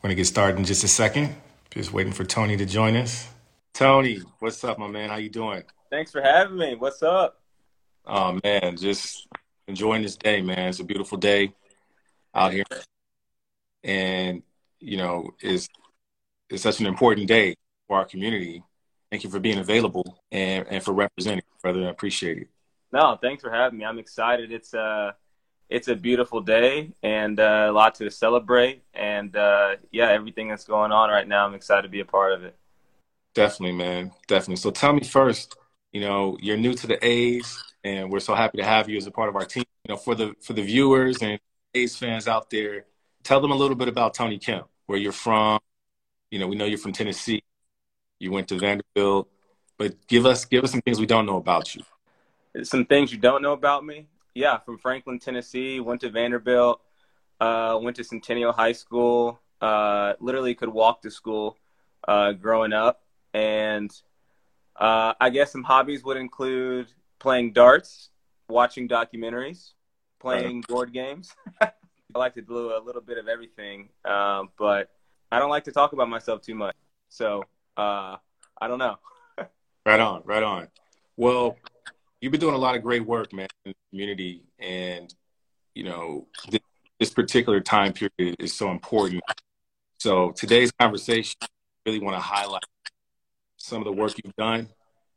We're going to get started in just a second. Just waiting for Tony to join us. Tony, what's up, my man? How you doing? Thanks for having me. What's up? Oh, man, just enjoying this day, man. It's a beautiful day out here. And, you know, it's such an important day for our community. Thank you for being available and for representing, brother. I appreciate it. No, thanks for having me. I'm excited. It's a beautiful day and a lot to celebrate. And, everything that's going on right now, I'm excited to be a part of it. Definitely, man. Definitely. So tell me first, you know, you're new to the A's, and we're so happy to have you as a part of our team. You know, for the viewers and A's fans out there, tell them a little bit about Tony Kemp, where you're from. You know, we know you're from Tennessee. You went to Vanderbilt. But give us some things we don't know about you. Some things you don't know about me? Yeah, from Franklin, Tennessee, went to Vanderbilt, went to Centennial High School, literally could walk to school growing up. And I guess some hobbies would include playing darts, watching documentaries, playing board games. I like to do a little bit of everything, but I don't like to talk about myself too much. So I don't know. Right on. Well, you've been doing a lot of great work, man, in the community. And, you know, this particular time period is so important. So today's conversation, I really want to highlight some of the work you've done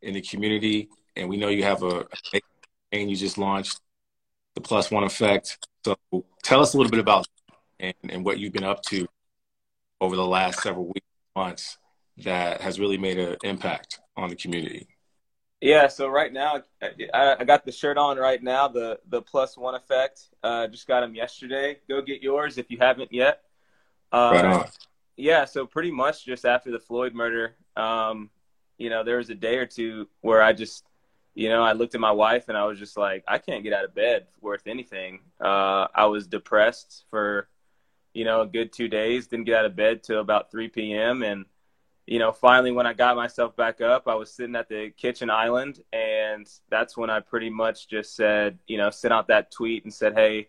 in the community. And we know you have a campaign you just launched, the Plus One Effect. So tell us a little bit about that and what you've been up to over the last several weeks, months, that has really made an impact on the community. Yeah, so right now, I got the shirt on right now, the Plus One Effect. Just got them yesterday. Go get yours if you haven't yet. Right on. Yeah, so pretty much just after the Floyd murder, you know, there was a day or two where I just, you know, I looked at my wife and I was just like, I can't get out of bed worth anything. I was depressed for, you know, a good 2 days, didn't get out of bed till about 3 p.m. and you know, finally, when I got myself back up, I was sitting at the kitchen island, and that's when I pretty much just said, you know, sent out that tweet and said, hey,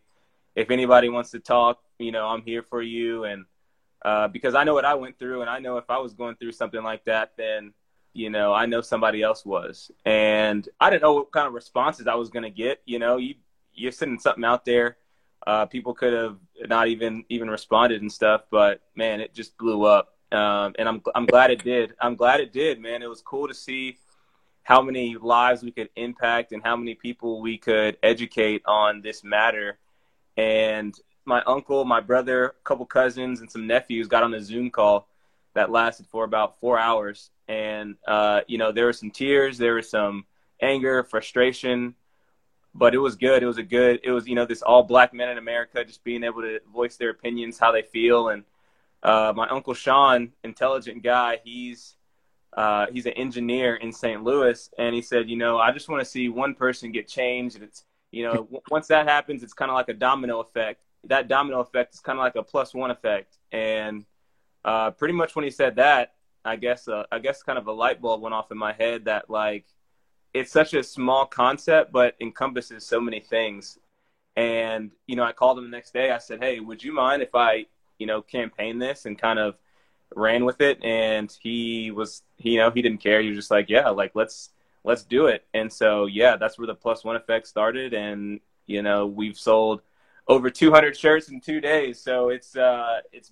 if anybody wants to talk, you know, I'm here for you. And because I know what I went through, and I know if I was going through something like that, then, you know, I know somebody else was. And I didn't know what kind of responses I was going to get. You know, you're sending something out there. People could have not even responded and stuff, but, man, it just blew up. And I'm glad it did. I'm glad it did, man. It was cool to see how many lives we could impact and how many people we could educate on this matter. And my uncle, my brother, a couple cousins, and some nephews got on a Zoom call that lasted for about 4 hours. And, you know, there were some tears, there was some anger, frustration, but it was good. It was, you know, this all black men in America just being able to voice their opinions, how they feel. And my uncle Sean, intelligent guy, he's an engineer in St. Louis, and he said, you know, I just want to see one person get changed. And it's, you know, once that happens, it's kind of like a domino effect. That domino effect is kind of like a plus one effect. And pretty much when he said that, I guess kind of a light bulb went off in my head that, like, it's such a small concept but encompasses so many things. And, you know, I called him the next day. I said, hey, would you mind if I, you know, campaign this, and kind of ran with it. And he was, you know, he didn't care. He was just like, yeah, like, let's do it. And so, yeah, that's where the Plus One Effect started. And, you know, we've sold over 200 shirts in 2 days. So it's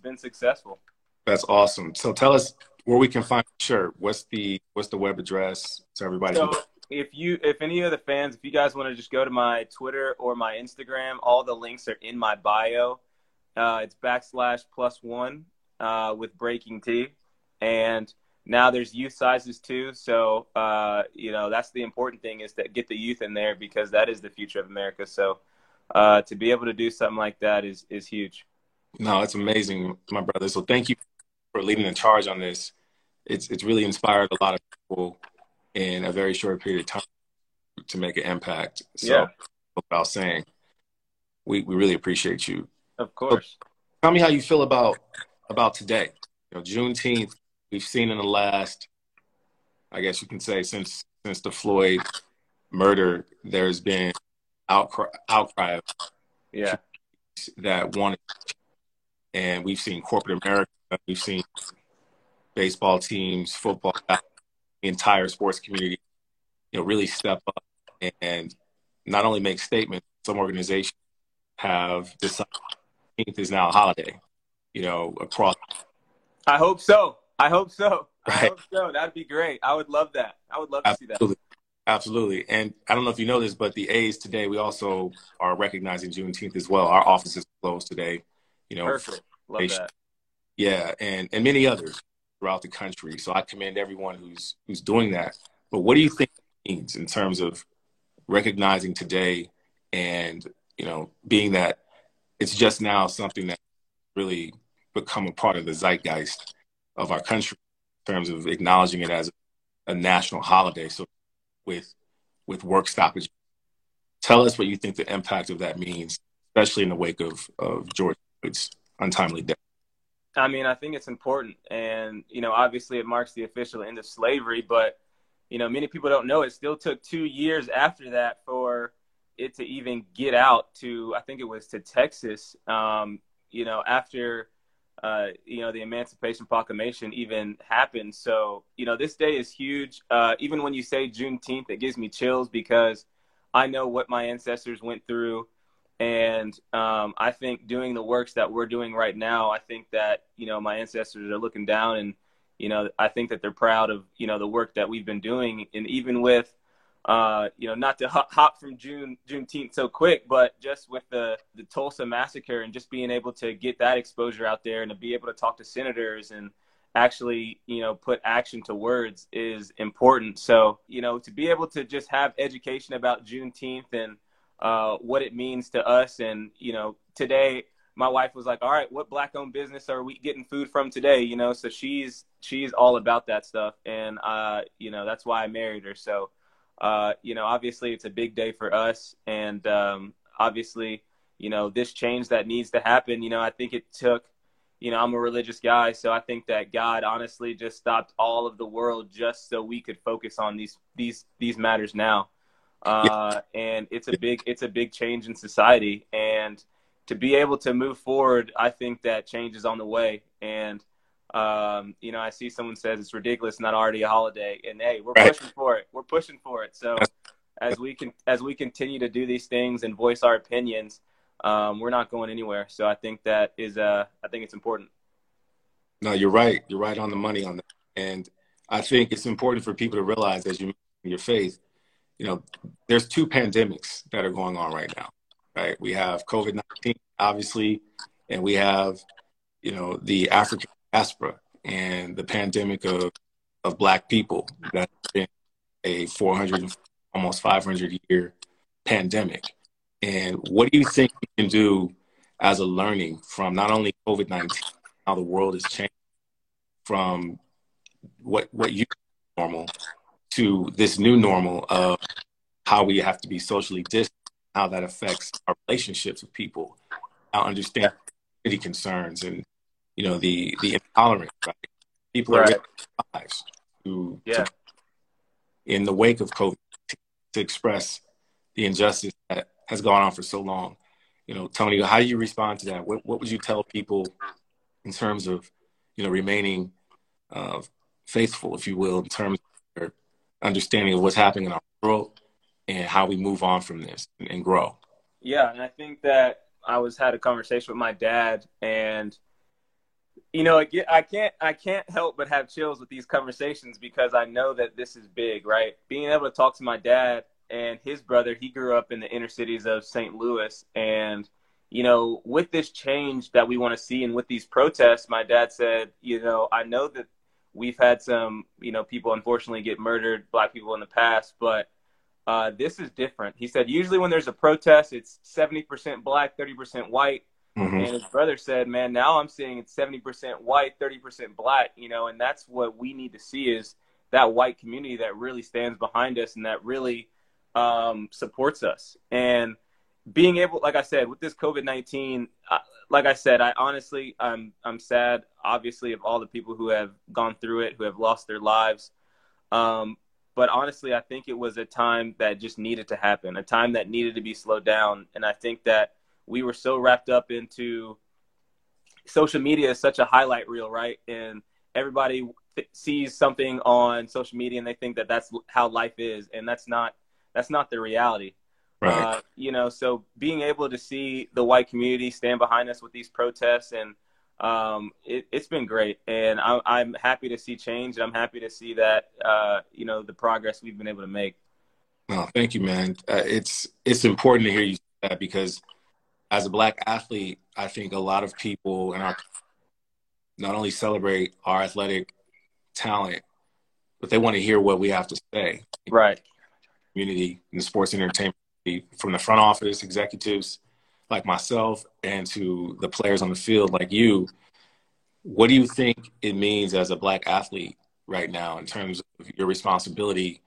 been successful. That's awesome. So tell us where we can find the shirt. What's the web address? So everybody. So, if any of the fans, if you guys want to just go to my Twitter or my Instagram, all the links are in my bio. It's /+1 with Breaking T. And now there's youth sizes too. So, you know, that's the important thing is to get the youth in there because that is the future of America. So to be able to do something like that is huge. No, it's amazing, my brother. So thank you for leading the charge on this. It's really inspired a lot of people in a very short period of time to make an impact. So yeah. Without saying, we really appreciate you. Of course. So tell me how you feel about today. You know, Juneteenth, we've seen in the last, I guess you can say, since the Floyd murder, there's been outcry of that wanted, and we've seen corporate America, we've seen baseball teams, football, the entire sports community, you know, really step up and not only make statements. Some organizations have decided Juneteenth is now a holiday, you know, across. I hope so. I hope so. Right. I hope so. That'd be great. I would love that. I would love to see that. Absolutely. And I don't know if you know this, but the A's today, we also are recognizing Juneteenth as well. Our office is closed today. You know, perfect. Love that. Yeah, and many others throughout the country. So I commend everyone who's doing that. But what do you think it means in terms of recognizing today and, you know, being that it's just now something that really become a part of the zeitgeist of our country in terms of acknowledging it as a national holiday. So with work stoppage, tell us what you think the impact of that means, especially in the wake of George Floyd's untimely death. I mean, I think it's important. And, you know, obviously it marks the official end of slavery, but, you know, many people don't know it still took 2 years after that for it to even get out to, I think it was to Texas, you know, after you know, the Emancipation Proclamation even happened. So, you know, this day is huge. Even when you say Juneteenth, it gives me chills because I know what my ancestors went through. And I think doing the works that we're doing right now, I think that, you know, my ancestors are looking down and, you know, I think that they're proud of, you know, the work that we've been doing. And even with, you know, not to hop from Juneteenth so quick, but just with the Tulsa massacre and just being able to get that exposure out there and to be able to talk to senators and actually, you know, put action to words is important. So, you know, to be able to just have education about Juneteenth and what it means to us. And, you know, today my wife was like, all right, what black owned business are we getting food from today? You know, so she's all about that stuff. And, you know, that's why I married her. So, you know, obviously it's a big day for us. And obviously, you know, this change that needs to happen, you know, I think it took, you know, I'm a religious guy. So I think that God honestly just stopped all of the world just so we could focus on these matters now. And it's a big change in society. And to be able to move forward, I think that change is on the way. And you know, I see someone says it's ridiculous, not already a holiday, and hey, we're pushing for it. We're pushing for it. So as we continue to do these things and voice our opinions, we're not going anywhere. So I think that is, I think it's important. No, you're right. You're right on the money on that. And I think it's important for people to realize as you mention your faith, you know, there's two pandemics that are going on right now, right? We have COVID-19, obviously, and we have, you know, the African diaspora and the pandemic of black people. That's been a 400, almost 500 year pandemic. And what do you think we can do as a learning from not only COVID-19, how the world is changing from what you call normal to this new normal of how we have to be socially distant, how that affects our relationships with people, how understanding community concerns and, you know, the intolerance, right? People are risking their lives to, in the wake of COVID, to express the injustice that has gone on for so long. You know, Tony, how do you respond to that? What would you tell people in terms of, you know, remaining faithful, if you will, in terms of their understanding of what's happening in our world and how we move on from this and grow? Yeah, and I think that I had a conversation with my dad, and You know, I can't help but have chills with these conversations because I know that this is big, right? Being able to talk to my dad and his brother, he grew up in the inner cities of St. Louis. And, you know, with this change that we want to see and with these protests, my dad said, you know, I know that we've had some, you know, people unfortunately get murdered, black people in the past, but this is different. He said, usually when there's a protest, it's 70% black, 30% white. Mm-hmm. And his brother said, man, now I'm seeing it's 70% white, 30% black, you know, and that's what we need to see is that white community that really stands behind us and that really supports us. And being able, like I said, with this COVID-19, like I said, I honestly, I'm sad, obviously, of all the people who have gone through it, who have lost their lives. But honestly, I think it was a time that just needed to happen, a time that needed to be slowed down. And I think that we were so wrapped up into social media is such a highlight reel, right? And everybody sees something on social media and they think that that's how life is. And that's not the reality. Right. You know, so being able to see the white community stand behind us with these protests and it's been great. And I'm happy to see change. And I'm happy to see that, you know, the progress we've been able to make. No, thank you, man. It's important to hear you say that because as a black athlete, I think a lot of people in our not only celebrate our athletic talent, but they want to hear what we have to say. Right. Community in the sports and entertainment, from the front office executives like myself and to the players on the field like you. What do you think it means as a black athlete right now in terms of your responsibility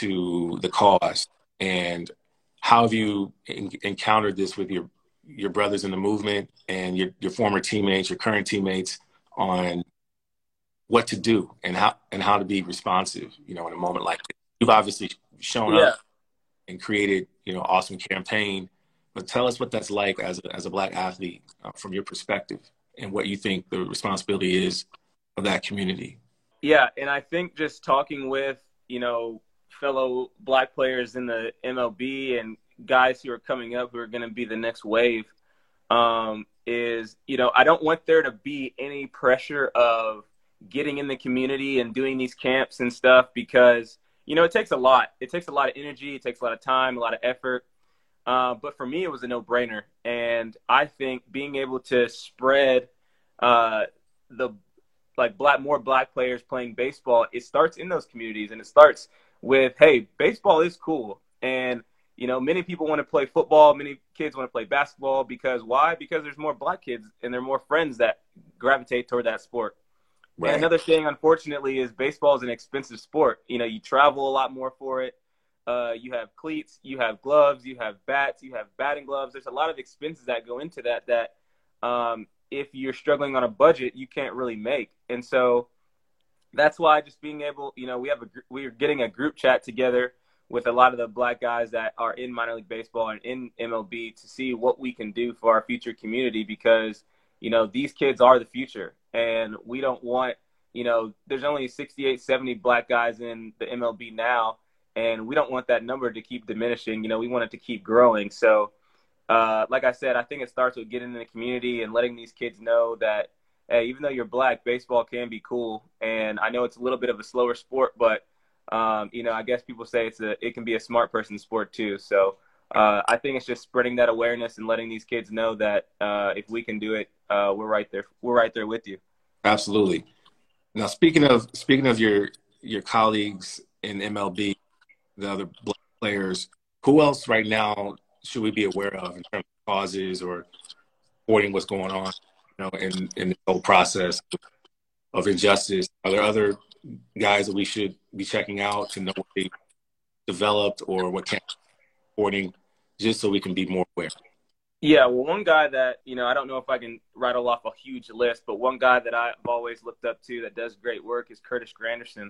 to the cause? And how have you encountered this with your brothers in the movement and your former teammates, your current teammates on what to do and how to be responsive, you know, in a moment like this? You've obviously shown up and created, you know, awesome campaign, but tell us what that's like as a black athlete from your perspective and what you think the responsibility is of that community. Yeah. And I think just talking with, you know, fellow black players in the MLB and guys who are coming up who are going to be the next wave is, you know, I don't want there to be any pressure of getting in the community and doing these camps and stuff because, you know, it takes a lot. It takes a lot of energy. It takes a lot of time, a lot of effort. But for me, it was a no-brainer. And I think being able to spread more black players playing baseball, it starts in those communities and it starts with, hey, baseball is cool. And you know, many people want to play football. Many kids want to play basketball because why? Because there's more black kids and there are more friends that gravitate toward that sport. Right. And another thing, unfortunately, is baseball is an expensive sport. You know, you travel a lot more for it. You have cleats, you have gloves, you have bats, you have batting gloves. There's a lot of expenses that go into that if you're struggling on a budget, you can't really make. And so that's why just being able, you know, we're getting a group chat together with a lot of the black guys that are in minor league baseball and in MLB to see what we can do for our future community because, you know, these kids are the future. And we don't want, you know, there's only 68, 70 black guys in the MLB now. And we don't want that number to keep diminishing. You know, we want it to keep growing. So, like I said, I think it starts with getting in the community and letting these kids know that, hey, even though you're black, baseball can be cool. And I know it's a little bit of a slower sport, but, you know, I guess people say it can be a smart person's sport too. So I think it's just spreading that awareness and letting these kids know that if we can do it, we're right there with you. Absolutely. Now, speaking of your colleagues in MLB, the other black players, who else right now should we be aware of in terms of causes or supporting what's going on, you know, in the whole process of injustice? Are there other guys that we should be checking out to know what they developed or what kind of supporting, just so we can be more aware? Yeah, well, one guy that, you know, I don't know if I can rattle off a huge list, but one guy that I've always looked up to that does great work is Curtis Granderson.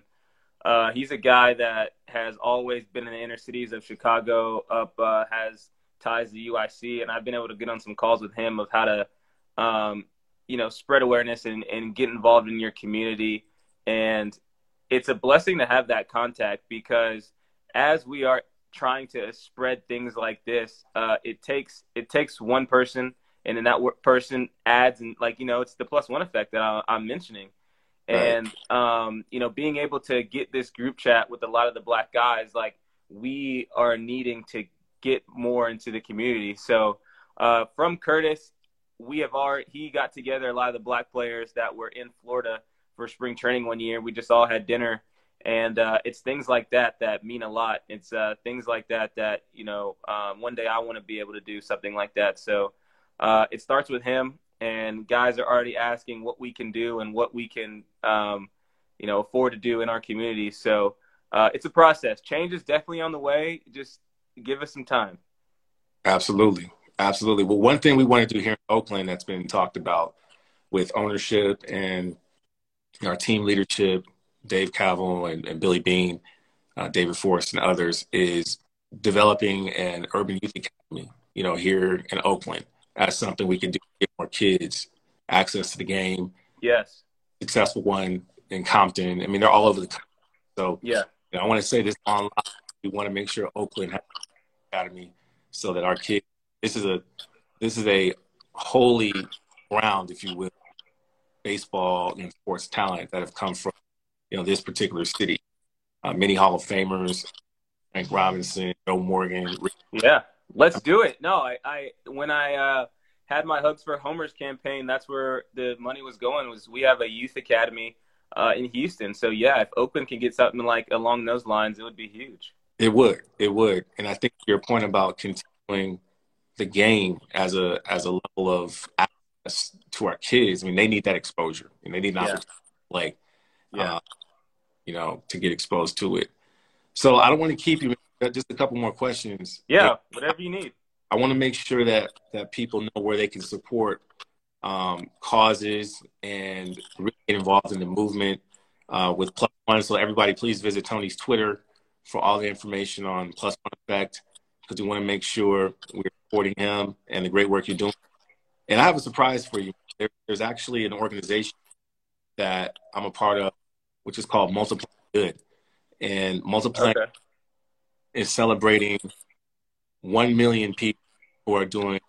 He's a guy that has always been in the inner cities of Chicago, has ties to UIC, and I've been able to get on some calls with him of how to, you know, spread awareness and get involved in your community. And it's a blessing to have that contact because as we are trying to spread things like this, it takes one person and then that person adds, and like, you know, it's the plus one effect that I'm mentioning. And, you know, being able to get this group chat with a lot of the black guys, like, we are needing to get more into the community. So from Curtis, he got together a lot of the black players that were in Florida for spring training one year. We just all had dinner. And it's things like that that mean a lot. It's things like that that, you know, one day I want to be able to do something like that. So it starts with him. And guys are already asking what we can do and what we can, you know, afford to do in our community. So it's a process. Change is definitely on the way. Just give us some time. Absolutely. Absolutely. Well, one thing we wanted to do here in Oakland that's been talked about with ownership and our team leadership, Dave Cavill and Billy Bean, David Forrest and others, is developing an urban youth academy, you know, here in Oakland. That's something we can do to get more kids access to the game. Yes. Successful one in Compton. I mean, they're all over the country. So yeah, you know, I want to say this online. We want to make sure Oakland has an academy so that our kids, this is a holy ground, if you will, baseball and sports talent that have come from, you know, this particular city. Many Hall of Famers, Frank Robinson, Joe Morgan, Rick. Yeah. Let's do it. No, when I had my Hugs for Homer's campaign, that's where the money was going, was we have a youth academy in Houston. So yeah, if Oakland can get something like along those lines, it would be huge. It would. And I think your point about continuing the game as a level of access to our kids, I mean, they need that exposure and they need an opportunity to play, you know, to get exposed to it. So I don't want to keep you. Just a couple more questions. Yeah, whatever you need. I want to make sure that people know where they can support causes and really get involved in the movement with Plus One. So everybody, please visit Tony's Twitter for all the information on Plus One Effect, because we want to make sure we're supporting him and the great work you're doing. And I have a surprise for you. There's actually an organization that I'm a part of, which is called Multiply Good. And Multiply is celebrating 1 million people who are doing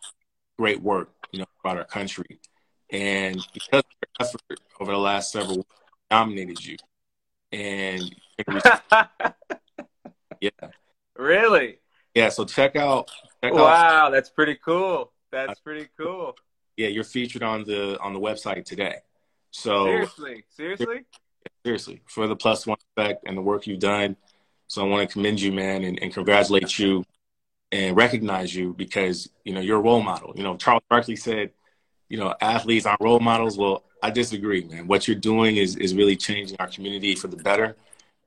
great work, you know, throughout our country. And because of your effort over the last several weeks, I nominated you. And yeah. Really? Yeah, so check out. Wow, that's pretty cool. That's pretty cool. Yeah, you're featured on the website today. So Seriously, for the Plus One Effect and the work you've done. So I want to commend you, man, and congratulate you and recognize you because, you know, you're a role model. You know, Charles Barkley said, you know, athletes aren't role models. Well, I disagree, man. What you're doing is really changing our community for the better.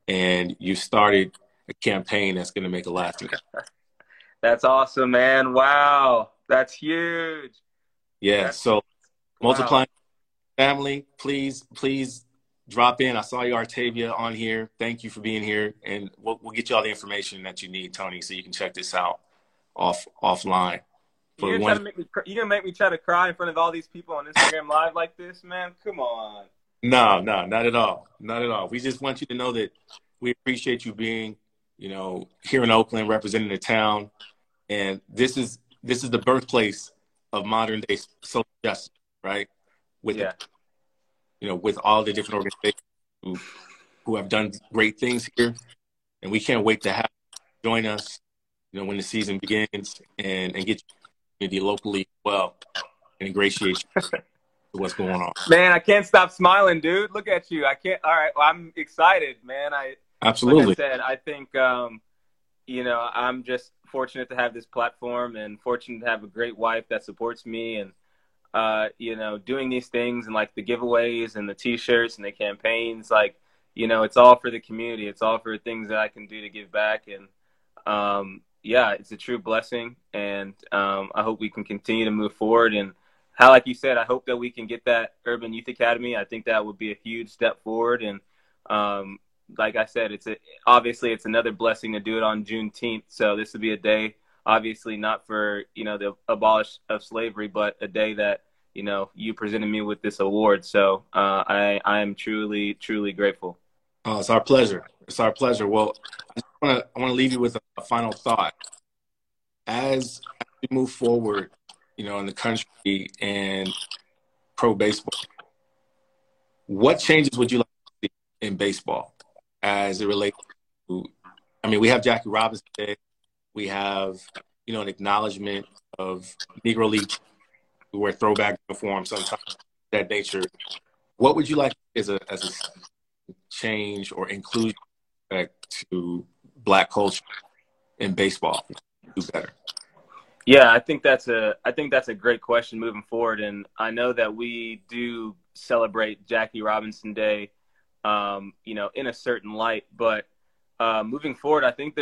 And you started a campaign that's going to make a lasting impact. That's awesome, man. Wow. That's huge. Yeah. Multiplying family, please. Drop in. I saw you, Artavia, on here. Thank you for being here. And we'll get you all the information that you need, Tony, so you can check this out offline. You're going to make me try to cry in front of all these people on Instagram Live like this, man? Come on. No, not at all. Not at all. We just want you to know that we appreciate you being, you know, here in Oakland, representing the town. And this is the birthplace of modern-day social justice, right? You know, with all the different organizations who have done great things here. And we can't wait to have you join us, you know, when the season begins and get you locally well and ingratiate you to what's going on. Man, I can't stop smiling, dude. Look at you. I can't. All right. Well, I'm excited, man. Absolutely. Like I said, I think, you know, I'm just fortunate to have this platform and fortunate to have a great wife that supports me and, you know, doing these things and like the giveaways and the t-shirts and the campaigns, like, you know, it's all for the community. It's all for things that I can do to give back. And, yeah, it's a true blessing. And, I hope we can continue to move forward. And how, like you said, I hope that we can get that Urban Youth Academy. I think that would be a huge step forward. And, like I said, obviously it's another blessing to do it on Juneteenth. So this would be a day, obviously not for, you know, the abolish of slavery, but a day that, you know, you presented me with this award. So I am truly, truly grateful. Oh, it's our pleasure. It's our pleasure. Well, I want to leave you with a final thought. As we move forward, you know, in the country and pro baseball. What changes would you like to see in baseball as it relates to, I mean, we have Jackie Robinson Day. We have, you know, an acknowledgement of Negro Leagues who wear throwback uniforms sometimes, that nature. What would you like as a change or inclusion to Black culture in baseball to do better? Yeah, I think that's a great question moving forward. And I know that we do celebrate Jackie Robinson Day, you know, in a certain light. But moving forward, I think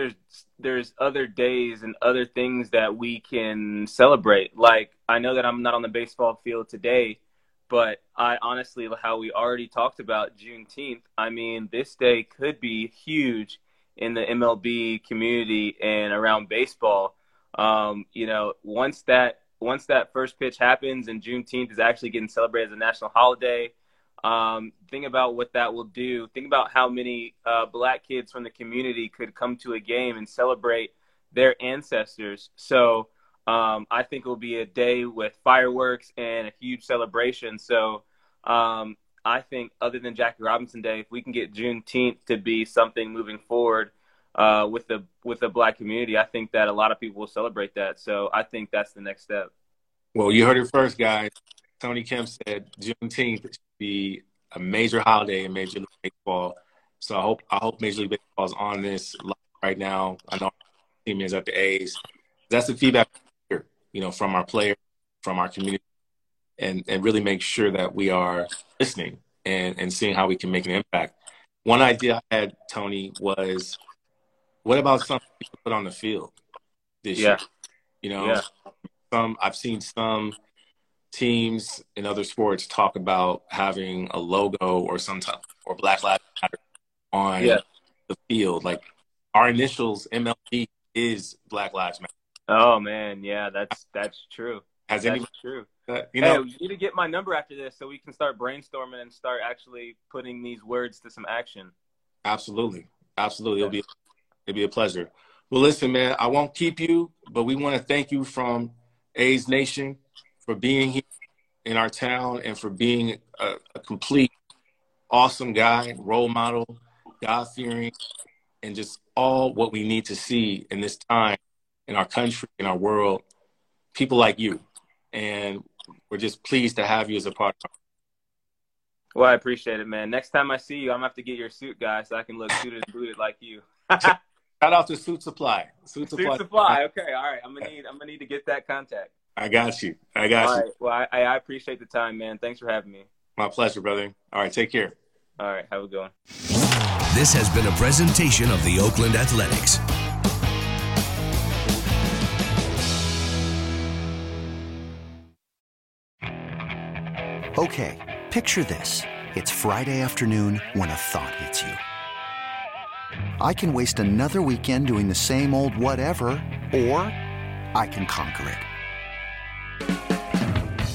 there's other days and other things that we can celebrate. Like, I know that I'm not on the baseball field today, but I honestly, how we already talked about Juneteenth, I mean, this day could be huge in the MLB community and around baseball. You know, once that first pitch happens and Juneteenth is actually getting celebrated as a national holiday, think about what that will do. Think about how many Black kids from the community could come to a game and celebrate their ancestors. So I think it will be a day with fireworks and a huge celebration. So I think other than Jackie Robinson Day, if we can get Juneteenth to be something moving forward with the Black community, I think that a lot of people will celebrate that. So I think that's the next step. Well, you heard it first, guys. Tony Kemp said Juneteenth should be a major holiday in Major League Baseball. So I hope Major League Baseball is on this right now. I know our team is at the A's. That's the feedback, you know, from our players, from our community, and really make sure that we are listening and seeing how we can make an impact. One idea I had, Tony, was what about something you put on the field this year? You know, I've seen some teams in other sports talk about having a logo or some type, or Black Lives Matter on the field. Like, our initials, MLB, is Black Lives Matter. Oh man, yeah, that's true. Has anybody true? You know, hey, you need to get my number after this so we can start brainstorming and start actually putting these words to some action. Absolutely, it'll be a pleasure. Well, listen, man, I won't keep you, but we want to thank you from A's Nation for being here in our town and for being a complete awesome guy, role model, God-fearing, and just all what we need to see in this time. In our country, in our world, people like you. And we're just pleased to have you as a part of it. Well, I appreciate it, man. Next time I see you, I'm going to have to get your suit, guy, so I can look suited and booted like you. Shout out to Suit Supply. Suit Supply. Okay, all right. I'm gonna need to get that contact. I got you. All right. Well, I appreciate the time, man. Thanks for having me. My pleasure, brother. All right, take care. All right, have a good one. This has been a presentation of the Oakland Athletics. Okay, picture this. It's Friday afternoon when a thought hits you. I can waste another weekend doing the same old whatever, or I can conquer it.